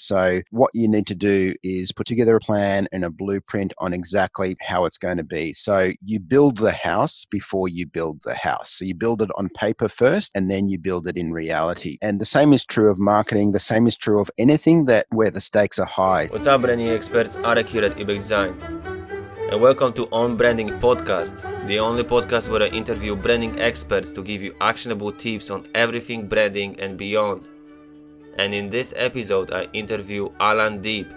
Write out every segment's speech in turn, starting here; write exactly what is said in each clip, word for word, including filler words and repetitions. So what you need to do is put together a plan and a blueprint on exactly how it's going to be. So you build the house before you build the house. So you build it on paper first, and then you build it in reality. And the same is true of marketing. The same is true of anything that where the stakes are high. What's up, branding experts? Arik here at eBay Design. And welcome to On Branding Podcast, the only podcast where I interview branding experts to give you actionable tips on everything branding and beyond. And in this episode, I interview Allan Deep,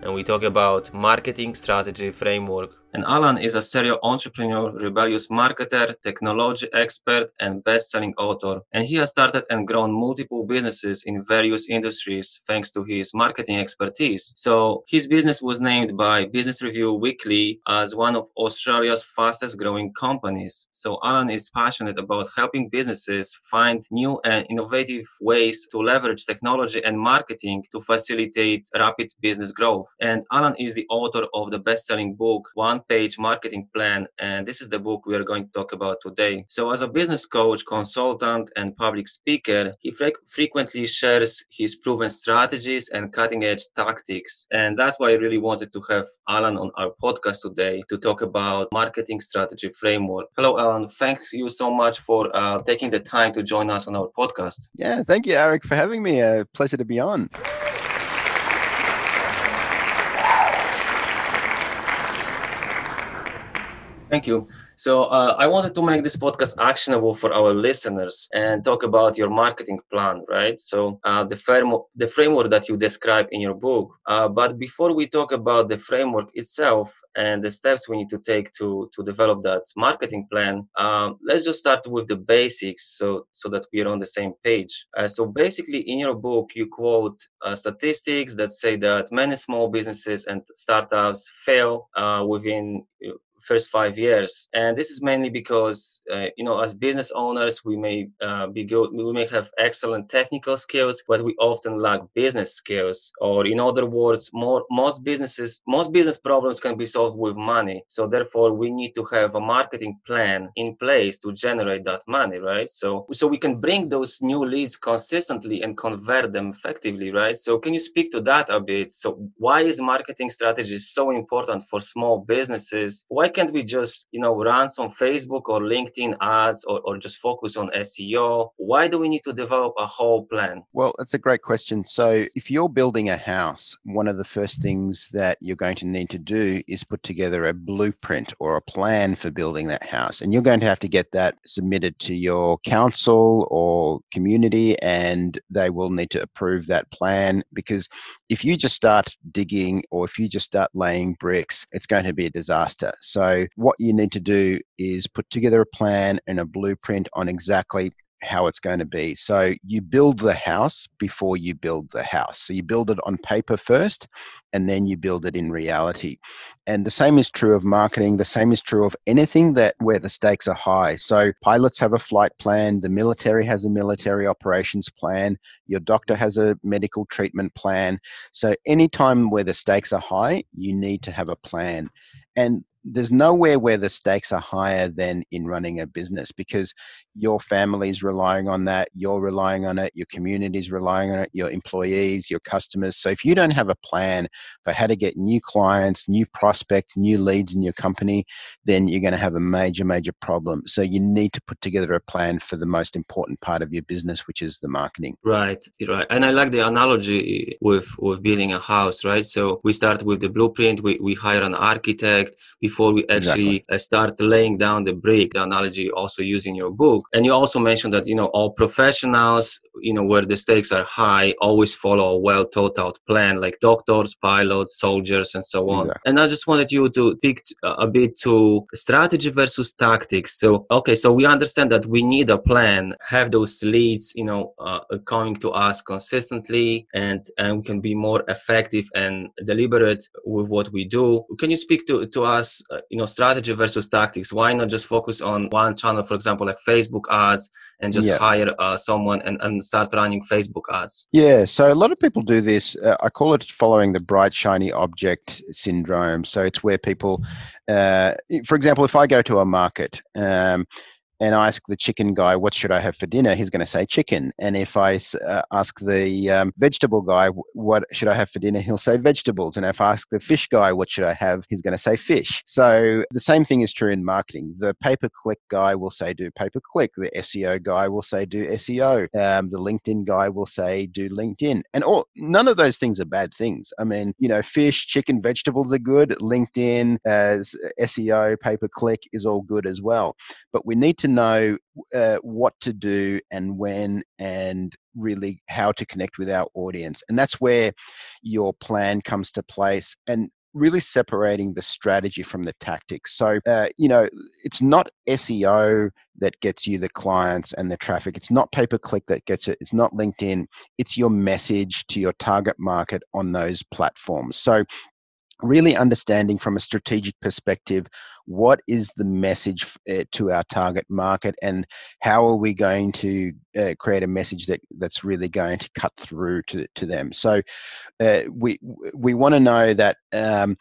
and we talk about marketing strategy framework. And Allan is a serial entrepreneur, rebellious marketer, technology expert, and best-selling author. And he has started and grown multiple businesses in various industries thanks to his marketing expertise. So his business was named by Business Review Weekly as one of Australia's fastest-growing companies. So Allan is passionate about helping businesses find new and innovative ways to leverage technology and marketing to facilitate rapid business growth. And Allan is the author of the best-selling book, One Page Marketing Plan, and this is the book we are going to talk about today. So as a business coach, consultant, and public speaker, he fre- frequently shares his proven strategies and cutting-edge tactics. And that's why I really wanted to have Allan on our podcast today to talk about marketing strategy framework. Hello, Allan. Thanks you so much for uh, taking the time to join us on our podcast. Yeah, thank you, Arik, for having me. A pleasure to be on. Thank you. So uh, I wanted to make this podcast actionable for our listeners and talk about your marketing plan, right? So uh, the, firm- the framework that you describe in your book. Uh, but before we talk about the framework itself and the steps we need to take to, to develop that marketing plan, uh, let's just start with the basics so, so that we are on the same page. Uh, so basically in your book, you quote uh, statistics that say that many small businesses and startups fail uh, within uh, first five years. And this is mainly because, uh, you know, as business owners, we may uh, be good, we may have excellent technical skills, but we often lack business skills. Or in other words, more, most businesses, most business problems can be solved with money. So therefore, we need to have a marketing plan in place to generate that money, right? So, so we can bring those new leads consistently and convert them effectively, right? So can you speak to that a bit? So why is marketing strategy so important for small businesses? Why Why can't we just, you know, run some Facebook or LinkedIn ads or, or just focus on S E O? Why do we need to develop a whole plan? Well, that's a great question. So if you're building a house, one of the first things that you're going to need to do is put together a blueprint or a plan for building that house. And you're going to have to get that submitted to your council or community, and they will need to approve that plan, because if you just start digging or if you just start laying bricks, it's going to be a disaster. So So what you need to do is put together a plan and a blueprint on exactly how it's going to be. So you build the house before you build the house. So you build it on paper first, and then you build it in reality. And the same is true of marketing. The same is true of anything that where the stakes are high. So pilots have a flight plan. The military has a military operations plan. Your doctor has a medical treatment plan. So anytime where the stakes are high, you need to have a plan. And there's nowhere where the stakes are higher than in running a business, because your family's relying on that, you're relying on it, your community's relying on it, your employees, your customers. So if you don't have a plan for how to get new clients, new prospects, new leads in your company, then you're going to have a major, major problem. So you need to put together a plan for the most important part of your business, which is the marketing. Right, right. And I like the analogy with, with building a house, right? So we start with the blueprint, we, we hire an architect before Before we actually exactly. start laying down the brick, the analogy you also use in your book. And you also mentioned that, you know, all professionals, you know, where the stakes are high, always follow a well thought out plan, like doctors, pilots, soldiers, and so on. Exactly. And I just wanted you to pick a bit to strategy versus tactics. So, okay, so we understand that we need a plan, have those leads, you know, uh, coming to us consistently, and, and we can be more effective and deliberate with what we do. Can you speak to, to us Uh, you know, strategy versus tactics? Why not just focus on one channel, for example, like Facebook ads, and just yeah. hire uh, someone and, and start running Facebook ads? Yeah, so a lot of people do this. Uh, I call it following the bright, shiny object syndrome. So it's where people, uh, for example, if I go to a market, um, and I ask the chicken guy, what should I have for dinner? He's going to say chicken. And if I uh, ask the um, vegetable guy, what should I have for dinner? He'll say vegetables. And if I ask the fish guy, what should I have? He's going to say fish. So the same thing is true in marketing. The pay-per-click guy will say do pay-per-click. The S E O guy will say do S E O. Um, the LinkedIn guy will say do LinkedIn. And all, none of those things are bad things. I mean, you know, fish, chicken, vegetables are good. LinkedIn, as S E O, pay-per-click is all good as well. But we need to know uh, what to do and when, and really how to connect with our audience. And that's where your plan comes to place, and really separating the strategy from the tactics. So, uh, you know, it's not S E O that gets you the clients and the traffic. It's not pay-per-click that gets it. It's not LinkedIn. It's your message to your target market on those platforms. So really understanding from a strategic perspective, what is the message uh, to our target market, and how are we going to uh, create a message that, that's really going to cut through to, to them. So uh, we we want to know that um,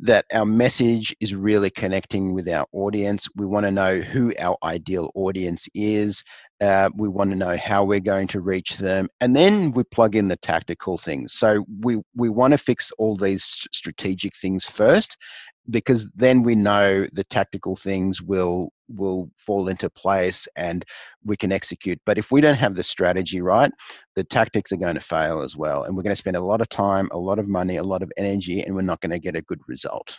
that our message is really connecting with our audience. We want to know who our ideal audience is. Uh, we want to know how we're going to reach them. And then we plug in the tactical things. So we, we want to fix all these strategic things first, because then we know the tactical things will will fall into place and we can execute. But if we don't have the strategy right, the tactics are going to fail as well. And we're going to spend a lot of time, a lot of money, a lot of energy, and we're not going to get a good result.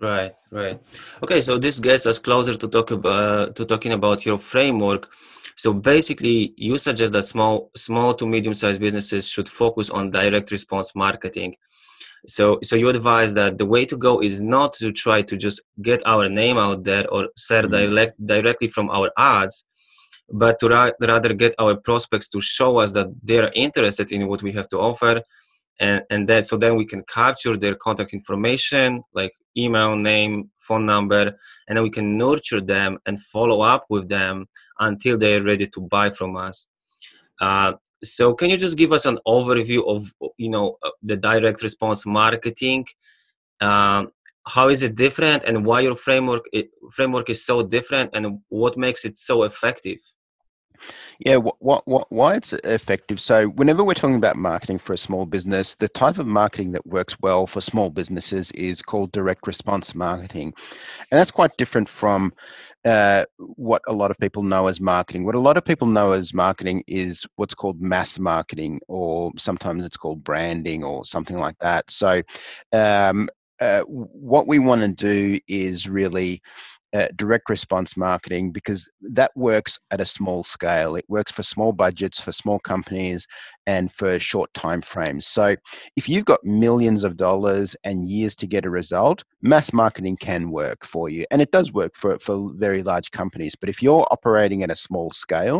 Right, right. Okay, so this gets us closer to talk about to talking about your framework. So basically, you suggest that small, small to medium-sized businesses should focus on direct response marketing. So, so you advise that the way to go is not to try to just get our name out there or sell mm-hmm. direct directly from our ads, but to ra- rather get our prospects to show us that they're interested in what we have to offer. And, and then, so then we can capture their contact information, like email, name, phone number, and then we can nurture them and follow up with them until they're ready to buy from us. Uh, so can you just give us an overview of, you know, the direct response marketing? Um, how is it different, and why your framework it, framework is so different, and what makes it so effective? Yeah, what, what, what, why it's effective. So whenever we're talking about marketing for a small business, the type of marketing that works well for small businesses is called direct response marketing. And that's quite different from uh, what a lot of people know as marketing. What a lot of people know as marketing is what's called mass marketing, or sometimes it's called branding or something like that. So um, uh, what we want to do is really Uh, direct response marketing, because that works at a small scale. It works for small budgets, for small companies, and for short time frames. So if you've got millions of dollars and years to get a result, mass marketing can work for you. And it does work for, for very large companies. But if you're operating at a small scale,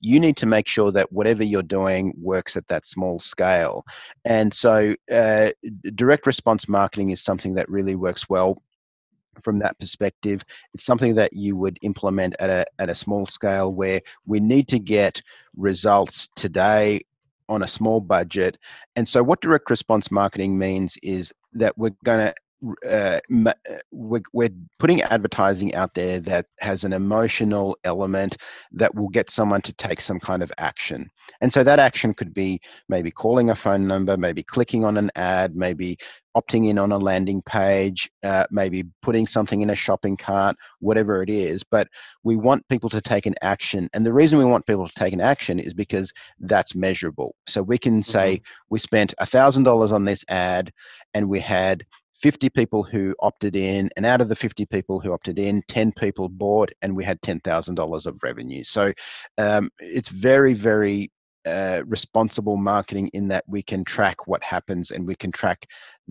you need to make sure that whatever you're doing works at that small scale. And so uh, direct response marketing is something that really works well from that perspective. It's something that you would implement at a at a small scale, where we need to get results today on a small budget. And so what direct response marketing means is that we're going to Uh, we're putting advertising out there that has an emotional element that will get someone to take some kind of action. And so that action could be maybe calling a phone number, maybe clicking on an ad, maybe opting in on a landing page, uh, maybe putting something in a shopping cart, whatever it is. But we want people to take an action. And the reason we want people to take an action is because that's measurable. So we can say we spent one thousand dollars on this ad and we had fifty people who opted in, and out of the fifty people who opted in, ten people bought, and we had ten thousand dollars of revenue. So um, it's very, very uh, responsible marketing, in that we can track what happens and we can track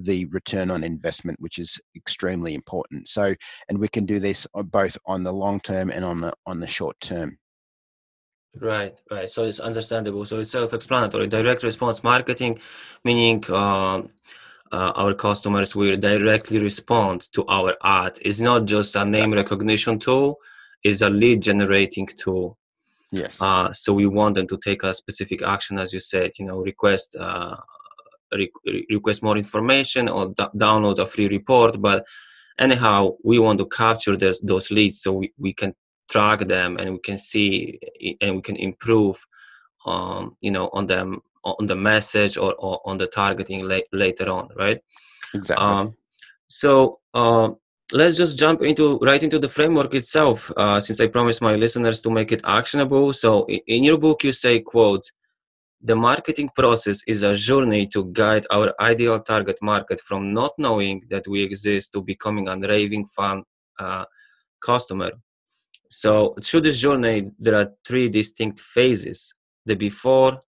the return on investment, which is extremely important. So, and we can do this both on the long term and on the on the short term. Right, right. So it's understandable. So it's self-explanatory. Direct response marketing, meaning Um, Uh, our customers will directly respond to our ad. It's not just a name recognition tool, it's a lead generating tool. Yes. Uh, so we want them to take a specific action, as you said, you know, request uh, re- request more information, or d- download a free report. But anyhow, we want to capture this, those leads so we, we can track them, and we can see and we can improve, um, you know, on them, on the message or, or on the targeting la- later on, right? Exactly. Um, so uh, let's just jump into right into the framework itself, uh, since I promised my listeners to make it actionable. So in, in your book, you say, quote, "The marketing process is a journey to guide our ideal target market from not knowing that we exist to becoming a raving fan uh, customer. So through this journey, there are three distinct phases: the before,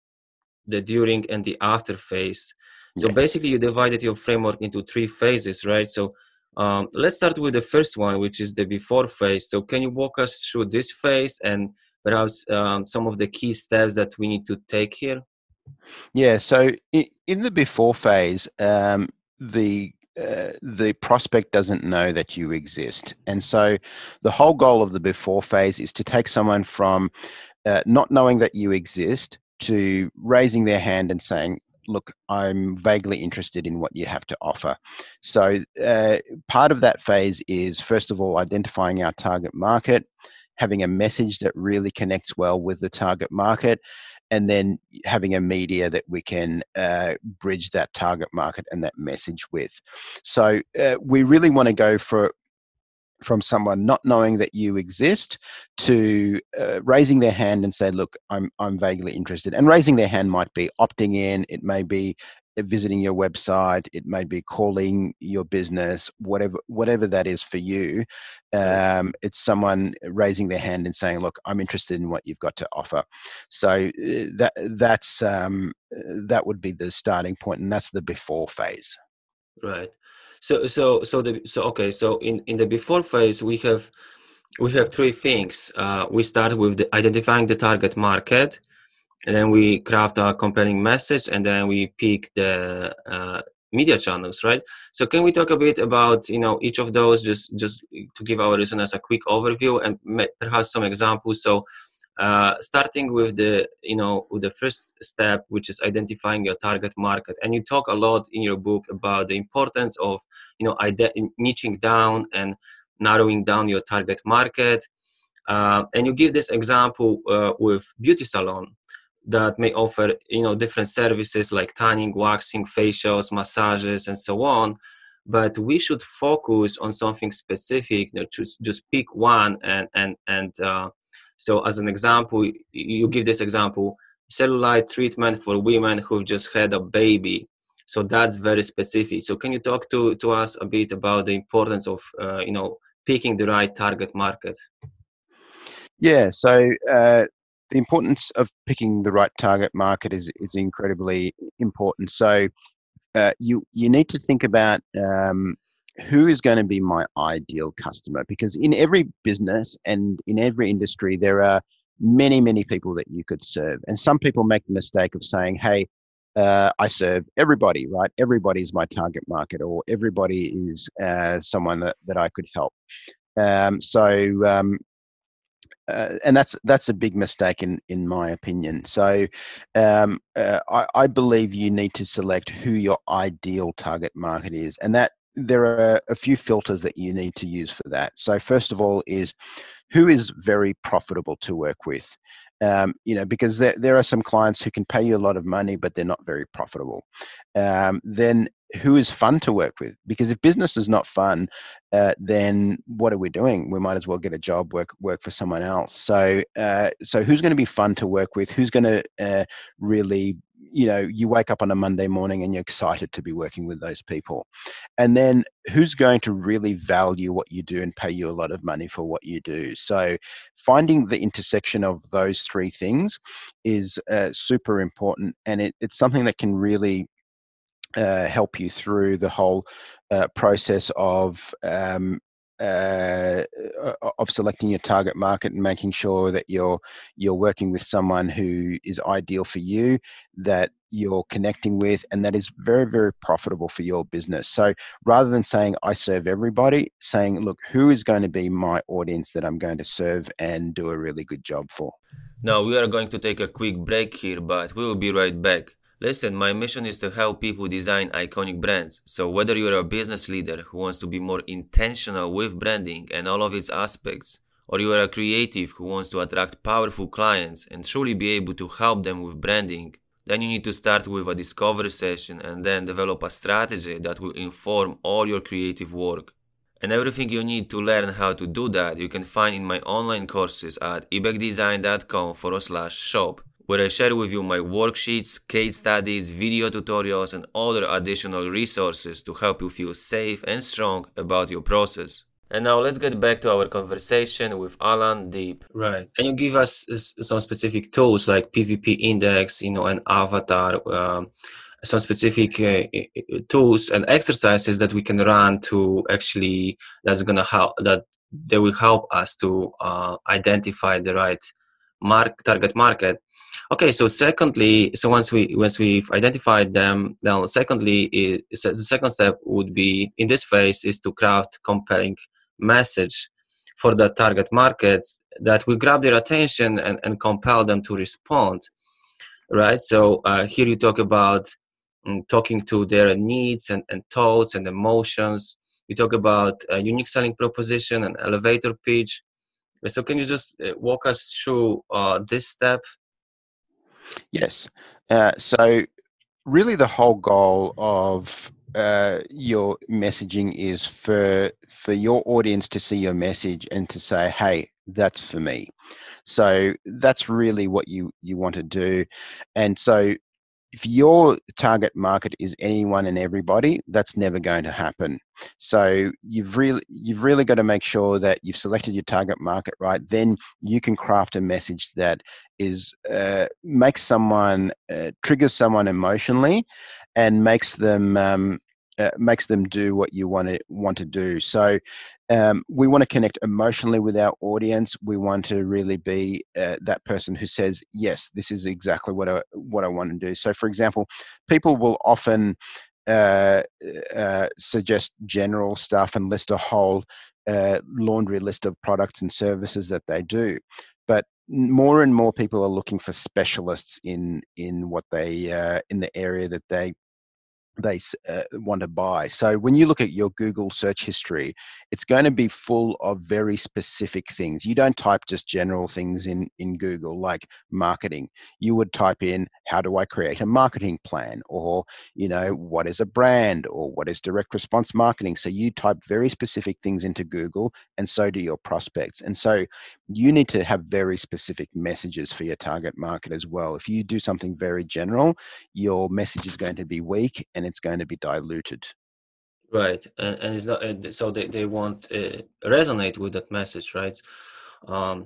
the during, and the after phase." So yes. Basically, you divided your framework into three phases, right? So um, let's start with the first one, which is the before phase. So can you walk us through this phase and perhaps um, some of the key steps that we need to take here? Yeah, so in the before phase, um, the uh, the prospect doesn't know that you exist. And so the whole goal of the before phase is to take someone from uh, not knowing that you exist to raising their hand and saying, look, I'm vaguely interested in what you have to offer. So uh, part of that phase is, first of all, identifying our target market, having a message that really connects well with the target market, and then having a media that we can uh, bridge that target market and that message with. So uh, we really want to go for from someone not knowing that you exist to uh, raising their hand and say, look, I'm I'm vaguely interested. And raising their hand might be opting in, it may be visiting your website, it may be calling your business, whatever whatever that is for you. Um, it's someone raising their hand and saying, look, I'm interested in what you've got to offer. So that that's um, that would be the starting point, and that's the before phase. Right. So so so the so okay. So in, in the before phase, we have we have three things. Uh, we start with the identifying the target market. And then we craft a compelling message, and then we pick the uh, media channels, right? So can we talk a bit about, you know, each of those, just just to give our listeners a quick overview and perhaps some examples? So uh, starting with the, you know, with the first step, which is identifying your target market. And you talk a lot in your book about the importance of, you know, ide- niching down and narrowing down your target market. Uh, and you give this example uh, with beauty salon that may offer, you know, different services like tanning, waxing, facials, massages, and so on. But we should focus on something specific, you know, just, just pick one. And and, and uh, so as an example, you give this example, cellulite treatment for women who've just had a baby. So that's very specific. So can you talk to, to us a bit about the importance of, uh, you know, picking the right target market? Yeah, so... Uh... The importance of picking the right target market is, is incredibly important. So uh, you you need to think about um, who is going to be my ideal customer, because in every business and in every industry, there are many, many people that you could serve. And some people make the mistake of saying, hey, uh, I serve everybody, right? Everybody is my target market, or everybody is uh, someone that, that I could help. Um, so... Um, Uh, and that's that's a big mistake in, in my opinion. So um, uh, I, I believe you need to select who your ideal target market is, and that there are a few filters that you need to use for that. So first of all is, who is very profitable to work with? Um, you know, because there, there are some clients who can pay you a lot of money, but they're not very profitable. Um, then who is fun to work with? Because if business is not fun, uh, then what are we doing? We might as well get a job, work work for someone else. So uh, so who's going to be fun to work with? Who's going to uh, really, you know, you wake up on a Monday morning and you're excited to be working with those people? And then who's going to really value what you do and pay you a lot of money for what you do? So finding the intersection of those three things is uh, super important, and it, it's something that can really uh, help you through the whole uh, process of um, uh, of selecting your target market and making sure that you're you're working with someone who is ideal for you, that you're connecting with, and that is very, very profitable for your business. So rather than saying I serve everybody, saying, look, who is going to be my audience that I'm going to serve and do a really good job for? Now we are going to take a quick break here, but we will be right back. Listen, my mission is to help people design iconic brands. So whether you're a business leader who wants to be more intentional with branding and all of its aspects, or you are a creative who wants to attract powerful clients and truly be able to help them with branding, then you need to start with a discovery session and then develop a strategy that will inform all your creative work. And everything you need to learn how to do that you can find in my online courses at ebaydesign dot com forward slash shop, where I share with you my worksheets, case studies, video tutorials and other additional resources to help you feel safe and strong about your process. And now let's get back to our conversation with Allan Deep. Right. Can you give us some specific tools like P V P index, you know, an avatar, um, some specific uh, tools and exercises that we can run to actually that's gonna help that they will help us to uh, identify the right mark target market. Okay. So secondly, so once we once we've identified them, now secondly, is, the second step would be in this phase is to craft compelling message for the target markets that will grab their attention and, and compel them to respond, right? So uh, here you talk about um, talking to their needs and, and thoughts and emotions. You talk about a unique selling proposition and elevator pitch. So can you just walk us through uh, this step? Yes. Uh, so really the whole goal of Uh, your messaging is for for your audience to see your message and to say, hey, that's for me. So that's really what you you want to do. And so if your target market is anyone and everybody, that's never going to happen. So you've really you've really got to make sure that you've selected your target market right. Then you can craft a message that is uh, makes someone uh, triggers someone emotionally and makes them um, uh, makes them do what you want to want to do. So um, we want to connect emotionally with our audience. We want to really be uh, that person who says, yes, this is exactly what I what I want to do. So, for example, people will often uh, uh, suggest general stuff and list a whole uh, laundry list of products and services that they do, but more and more people are looking for specialists in in what they uh, in the area that they they uh, want to buy. So when you look at your Google search history, it's going to be full of very specific things. You don't type just general things in in Google like marketing. You would type in, how do I create a marketing plan? Or, you know, what is a brand? Or what is direct response marketing? So you type very specific things into Google, and so do your prospects. And so you need to have very specific messages for your target market as well. If you do something very general, your message is going to be weak and it's going to be diluted. Right. And, and it's not, uh, so they, they won't uh, resonate with that message, right? Um,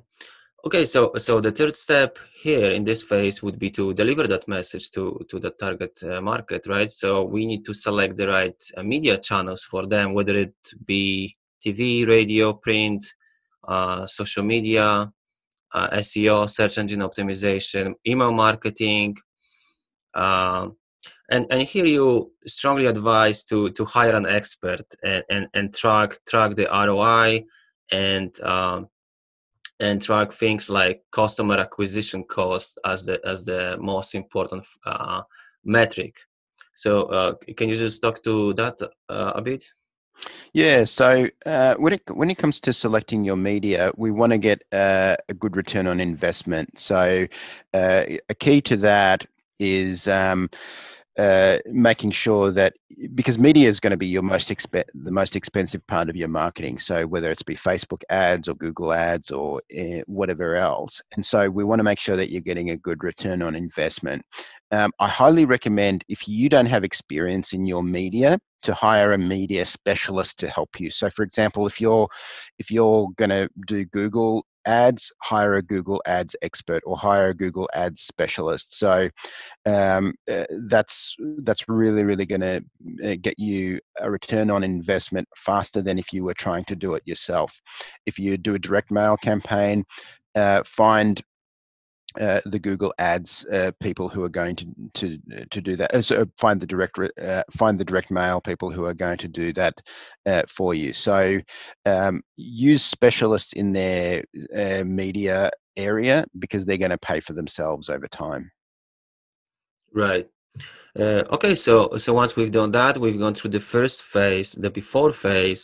okay. So, so the third step here in this phase would be to deliver that message to, to the target uh, market, right? So we need to select the right uh, media channels for them, whether it be T V, radio, print, uh, social media, uh, S E O, search engine optimization, email marketing, uh, And and here you strongly advise to, to hire an expert and, and, and track track the R O I and um, and track things like customer acquisition cost as the as the most important uh, metric. So uh, can you just talk to that uh, a bit? Yeah. So uh, when it when it comes to selecting your media, we want to get uh, a good return on investment. So uh, a key to that is um, uh, making sure that, because media is going to be your most exp- the most expensive part of your marketing. So whether it's be Facebook ads or Google ads or uh, whatever else. And so we want to make sure that you're getting a good return on investment. Um, I highly recommend, if you don't have experience in your media, to hire a media specialist to help you. So for example, if you're, if you're going to do Google ads, hire a Google ads expert or hire a Google ads specialist. So um, uh, that's that's really, really going to uh, get you a return on investment faster than if you were trying to do it yourself. If you do a direct mail campaign, uh, find Uh, the Google ads uh, people who are going to to to do that. So find the direct uh, find the direct mail people who are going to do that uh, for you. So um, use specialists in their uh, media area, because they're going to pay for themselves over time. Right. Uh, okay. So so once we've done that, we've gone through the first phase, the before phase.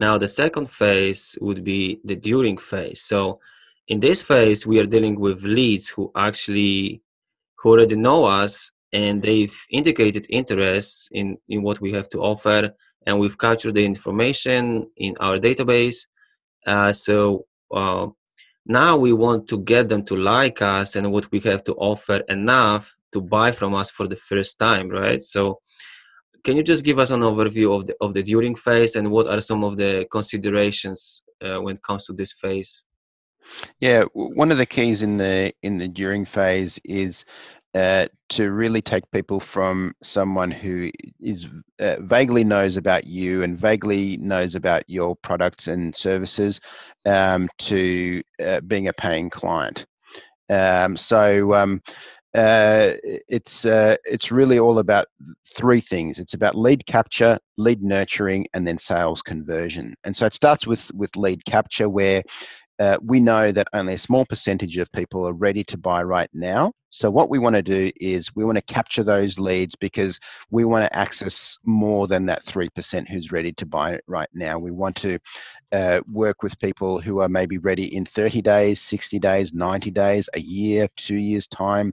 Now, the second phase would be the during phase. So in this phase, we are dealing with leads who actually who already know us, and they've indicated interest in, in what we have to offer, and we've captured the information in our database. Uh, so uh, now we want to get them to like us and what we have to offer enough to buy from us for the first time, right? So can you just give us an overview of the, of the during phase, and what are some of the considerations uh, when it comes to this phase? Yeah, one of the keys in the in the during phase is Uh, to really take people from someone who is uh, vaguely knows about you and vaguely knows about your products and services um, to uh, being a paying client. Um, so um, uh, it's uh, it's really all about three things. It's about lead capture, lead nurturing, and then sales conversion. And so it starts with with lead capture, where Uh, we know that only a small percentage of people are ready to buy right now. So what we want to do is we want to capture those leads, because we want to access more than that three percent who's ready to buy it right now. We want to uh, work with people who are maybe ready in thirty days, sixty days, ninety days, a year, two years time,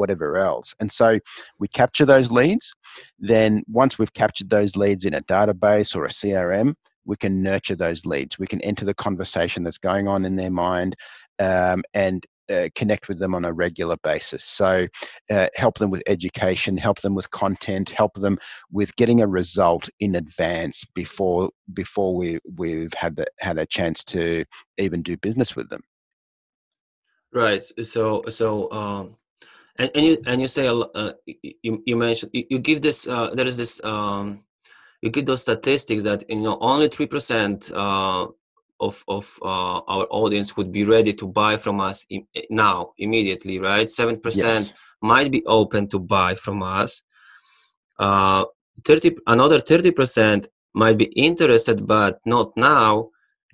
whatever else. And so we capture those leads. Then once we've captured those leads in a database or a C R M, we can nurture those leads. We can enter the conversation that's going on in their mind um, and uh, connect with them on a regular basis. So uh, help them with education, help them with content, help them with getting a result in advance before before we, we've had the, had a chance to even do business with them. Right. So so um, and and you and you say uh, you you mentioned you give this uh, there is this. Um, You get those statistics that, you know, only three percent uh, of of uh, our audience would be ready to buy from us im- now, immediately, right? seven percent yes. might be open to buy from us. Uh, thirty another thirty percent might be interested, but not now.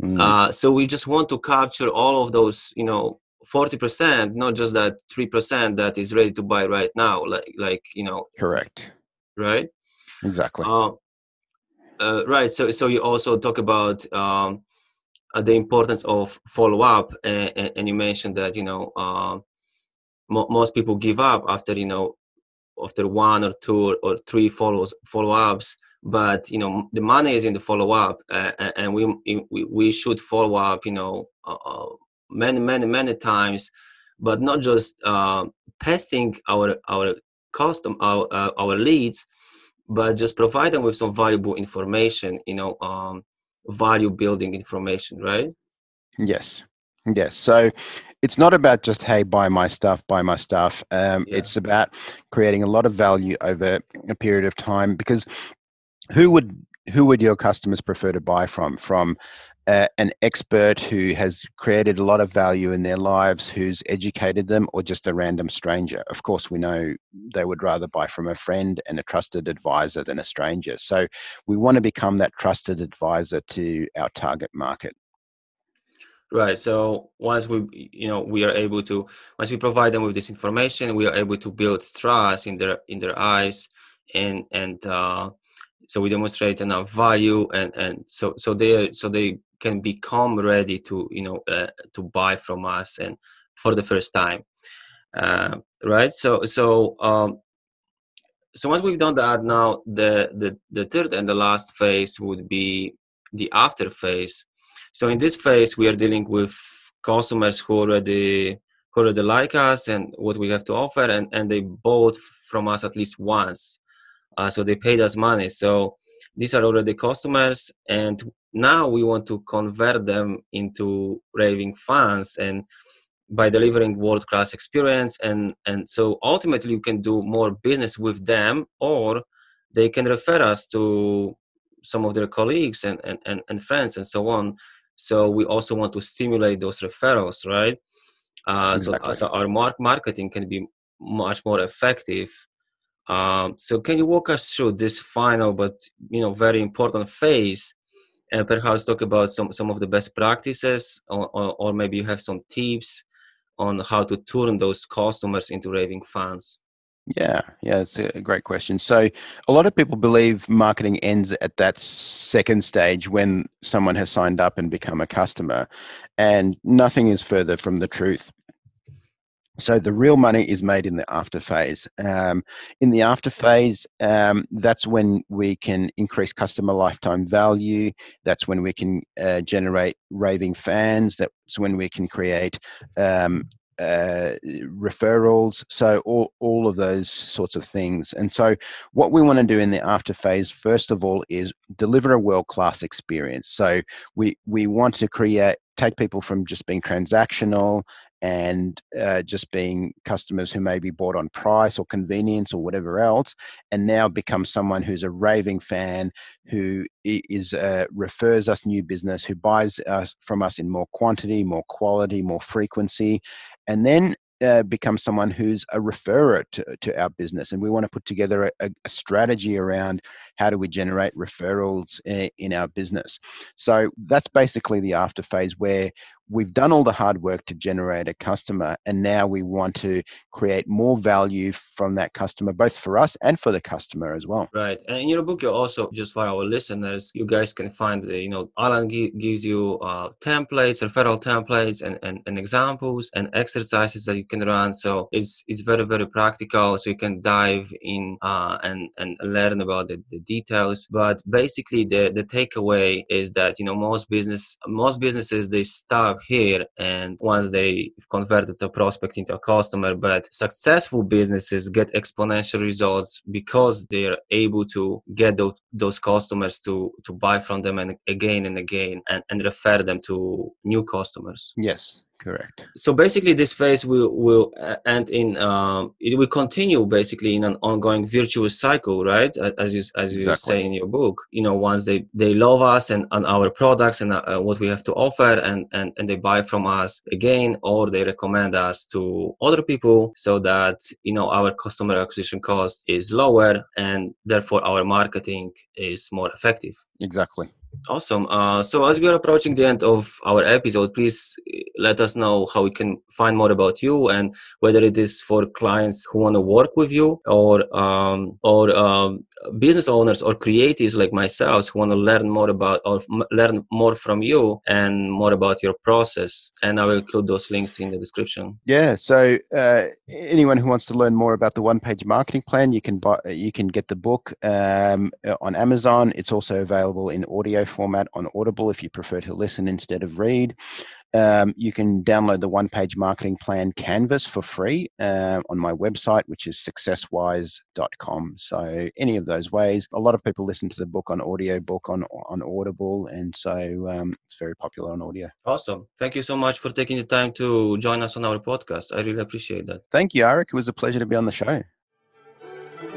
Mm. Uh, so we just want to capture all of those, you know, forty percent, not just that three percent that is ready to buy right now, like, like you know. Correct. Right? Exactly. Uh, Uh, right. So, so you also talk about um, uh, the importance of follow up, and, and, and you mentioned that you know uh, mo- most people give up after you know after one or two or, or three follows follow ups, but you know the money is in the follow up, uh, and we, we we should follow up, you know, uh, many many many times, but not just uh, testing our our custom our uh, our leads. But just provide them with some valuable information, you know, um, value building information, right? Yes. Yes. So it's not about just, hey, buy my stuff, buy my stuff. Um, yeah. It's about creating a lot of value over a period of time, because who would who would your customers prefer to buy from? From Uh, an expert who has created a lot of value in their lives, who's educated them, or just a random stranger? Of course, we know they would rather buy from a friend and a trusted advisor than a stranger. So we want to become that trusted advisor to our target market. Right. So once we, you know, we are able to, once we provide them with this information, we are able to build trust in their, in their eyes, and, and, uh, so we demonstrate enough value, and, and so so they so they can become ready to you know uh, to buy from us and for the first time, uh, right? So so um, so once we've done that, now the, the the third and the last phase would be the after phase. So in this phase, we are dealing with customers who already who already like us and what we have to offer, and, and they bought from us at least once. Uh, so they paid us money. So these are already customers, and now we want to convert them into raving fans, and by delivering world-class experience. And, and so ultimately you can do more business with them, or they can refer us to some of their colleagues and, and, and, and friends and so on. So we also want to stimulate those referrals, right? Uh, exactly. so, so our mark- marketing can be much more effective. Um, so can you walk us through this final, but, you know, very important phase, and perhaps talk about some, some of the best practices, or, or, or maybe you have some tips on how to turn those customers into raving fans? Yeah, yeah, it's a great question. So a lot of people believe marketing ends at that second stage when someone has signed up and become a customer, and nothing is further from the truth. So the real money is made in the after phase. Um, in the after phase, um, that's when we can increase customer lifetime value. That's when we can uh, generate raving fans. That's when we can create um, uh, referrals. So all, all of those sorts of things. And so what we want to do in the after phase, first of all, is deliver a world-class experience. So we, we want to create, take people from just being transactional and uh, just being customers who may be bought on price or convenience or whatever else, and now become someone who's a raving fan, who is uh, refers us new business, who buys us from us in more quantity, more quality, more frequency, and then Uh, become someone who's a referrer to, to our business. And we want to put together a, a strategy around how do we generate referrals in, in our business. So that's basically the after phase, where we've done all the hard work to generate a customer, and now we want to create more value from that customer, both for us and for the customer as well. Right. And in your book, you also, just for our listeners, you guys can find, you know, Allan gives you uh, templates, referral templates and, and, and examples and exercises that you can run. So it's it's very, very practical. So you can dive in uh, and, and learn about the, the details. But basically the, the takeaway is that, you know, most business most businesses, they stop here, and once they converted a prospect into a customer. But successful businesses get exponential results because they're able to get those, those customers to, to buy from them and again and again and, and refer them to new customers. Yes. Correct. So basically this phase will, will end in, um, it will continue basically in an ongoing virtuous cycle, right? As you as you exactly. say in your book, you know, once they, they love us and, and our products and uh, what we have to offer, and, and, and they buy from us again, or they recommend us to other people, so that, you know, our customer acquisition cost is lower and therefore our marketing is more effective. Exactly. Awesome. Uh, so as we are approaching the end of our episode, please let us know how we can find more about you, and whether it is for clients who want to work with you, or um, or um, business owners or creatives like myself who want to learn more about or m- learn more from you and more about your process. And I will include those links in the description. Yeah. So uh, anyone who wants to learn more about the One Page Marketing Plan, you can buy, you can get the book um, on Amazon. It's also available in audio format on Audible if you prefer to listen instead of read. Um, you can download the One Page Marketing Plan Canvas for free uh, on my website, which is successwise dot com. So any of those ways. A lot of people listen to the book on audiobook, on, on Audible, and so um, it's very popular on audio. Awesome. Thank you so much for taking the time to join us on our podcast. I really appreciate that. Thank you, Arik. It was a pleasure to be on the show.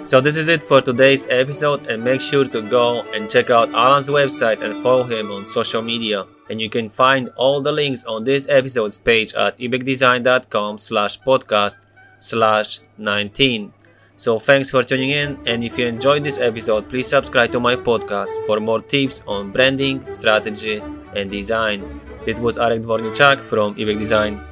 So this is it for today's episode, and make sure to go and check out Allan's website and follow him on social media. And you can find all the links on this episode's page at ebay design dot com slash podcast slash nineteen. So thanks for tuning in, and if you enjoyed this episode, please subscribe to my podcast for more tips on branding, strategy and design. This was Arik Dvornychak from eBay Design.